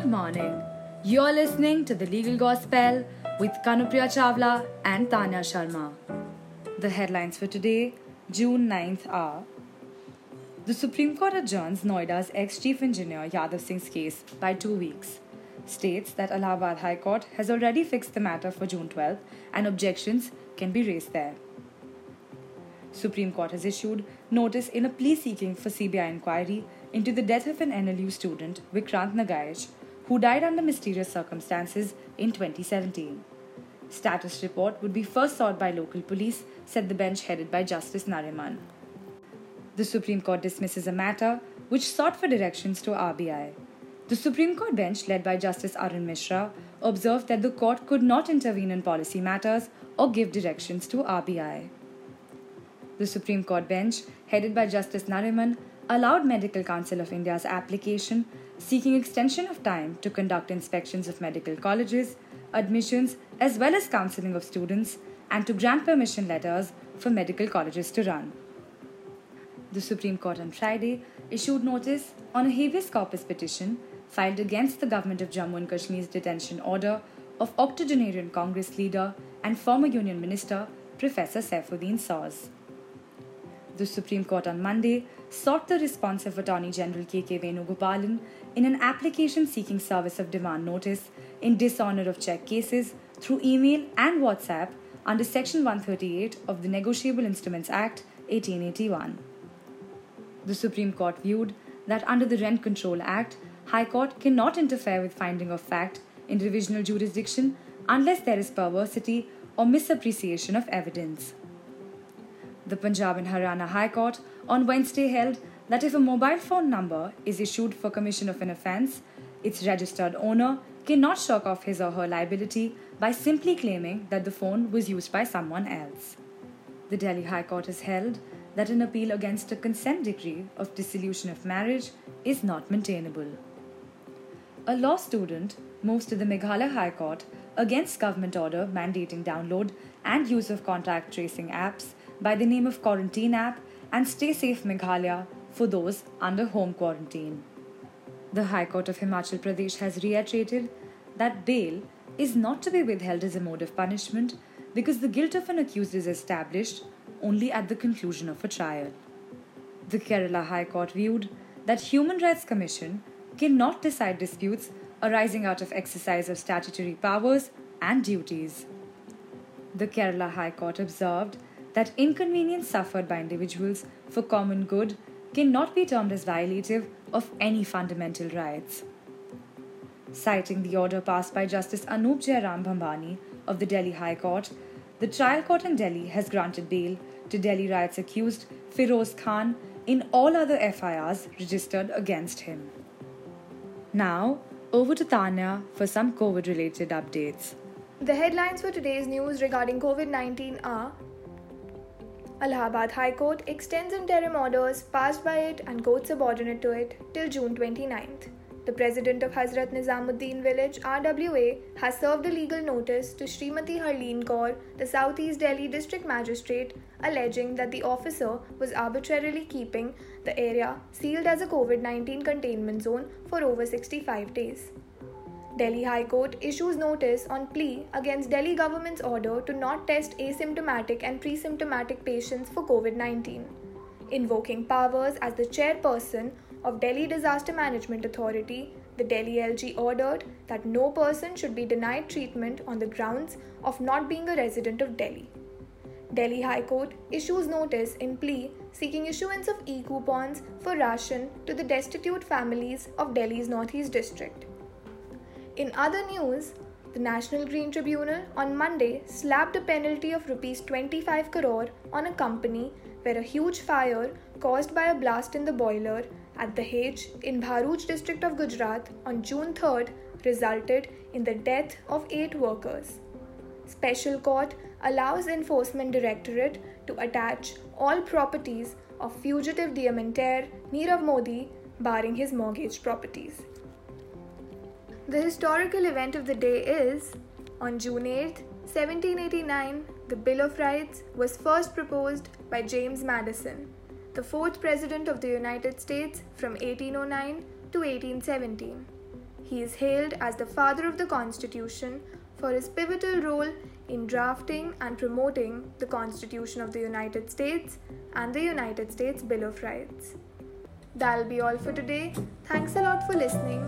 Good morning. You're listening to the Legal Gospel with Kanupriya Chawla and Tanya Sharma. The headlines for today, June 9th are: The Supreme Court adjourns Noida's ex-chief engineer Yadav Singh's case by 2 weeks. States that Allahabad High Court has already fixed the matter for June 12th and objections can be raised there. Supreme Court has issued notice in a plea seeking for CBI inquiry into the death of an NLU student, Vikrant Nagayesh, who died under mysterious circumstances in 2017. Status report would be first sought by local police, said the bench headed by Justice Nariman. The Supreme Court dismisses a matter which sought for directions to RBI. The Supreme Court bench led by Justice Arun Mishra observed that the court could not intervene in policy matters or give directions to RBI. The Supreme Court bench headed by Justice Nariman allowed Medical Council of India's application seeking extension of time to conduct inspections of medical colleges, admissions as well as counselling of students, and to grant permission letters for medical colleges to run. The Supreme Court on Friday issued notice on a habeas corpus petition filed against the government of Jammu and Kashmir's detention order of octogenarian Congress leader and former Union Minister Professor Saifuddin Sars. The Supreme Court on Monday sought the response of Attorney General K.K. Venugopalan in an application seeking service of demand notice in dishonour of check cases through email and WhatsApp under Section 138 of the Negotiable Instruments Act, 1881. The Supreme Court viewed that under the Rent Control Act, High Court cannot interfere with finding of fact in revisional jurisdiction unless there is perversity or misappreciation of evidence. The Punjab and Haryana High Court on Wednesday held that if a mobile phone number is issued for commission of an offence, its registered owner cannot shirk off his or her liability by simply claiming that the phone was used by someone else. The Delhi High Court has held that an appeal against a consent decree of dissolution of marriage is not maintainable. A law student moves to the Meghalaya High Court against government order mandating download and use of contact tracing apps by the name of Quarantine App and Stay Safe Meghalaya for those under home quarantine. The High Court of Himachal Pradesh has reiterated that bail is not to be withheld as a mode of punishment because the guilt of an accused is established only at the conclusion of a trial. The Kerala High Court viewed that Human Rights Commission cannot decide disputes arising out of exercise of statutory powers and duties. The Kerala High Court observed that inconvenience suffered by individuals for common good cannot be termed as violative of any fundamental rights. Citing the order passed by Justice Anoop Jairam Bhambani of the Delhi High Court, the trial court in Delhi has granted bail to Delhi riots accused Firoz Khan in all other FIRs registered against him. Now, over to Tanya for some COVID-related updates. The headlines for today's news regarding COVID-19 are: Allahabad High Court extends interim orders passed by it and courts subordinate to it till June 29th. The president of Hazrat Nizamuddin Village, RWA, has served a legal notice to Shrimati Harleen Kaur, the Southeast Delhi District Magistrate, alleging that the officer was arbitrarily keeping the area sealed as a COVID-19 containment zone for over 65 days. Delhi High Court issues notice on plea against Delhi government's order to not test asymptomatic and pre-symptomatic patients for COVID-19. Invoking powers as the chairperson of Delhi Disaster Management Authority, the Delhi LG ordered that no person should be denied treatment on the grounds of not being a resident of Delhi. Delhi High Court issues notice in plea seeking issuance of e-coupons for ration to the destitute families of Delhi's Northeast District. In other news, the National Green Tribunal on Monday slapped a penalty of Rs 25 crore on a company where a huge fire caused by a blast in the boiler at the Dahej in Bharuch district of Gujarat on June 3rd resulted in the death of 8 workers. Special court allows Enforcement Directorate to attach all properties of fugitive diamantaire Nirav Modi, barring his mortgage properties. The historical event of the day is, on June 8th, 1789, the Bill of Rights was first proposed by James Madison, the 4th President of the United States from 1809 to 1817. He is hailed as the father of the Constitution for his pivotal role in drafting and promoting the Constitution of the United States and the United States Bill of Rights. That'll be all for today. Thanks a lot for listening.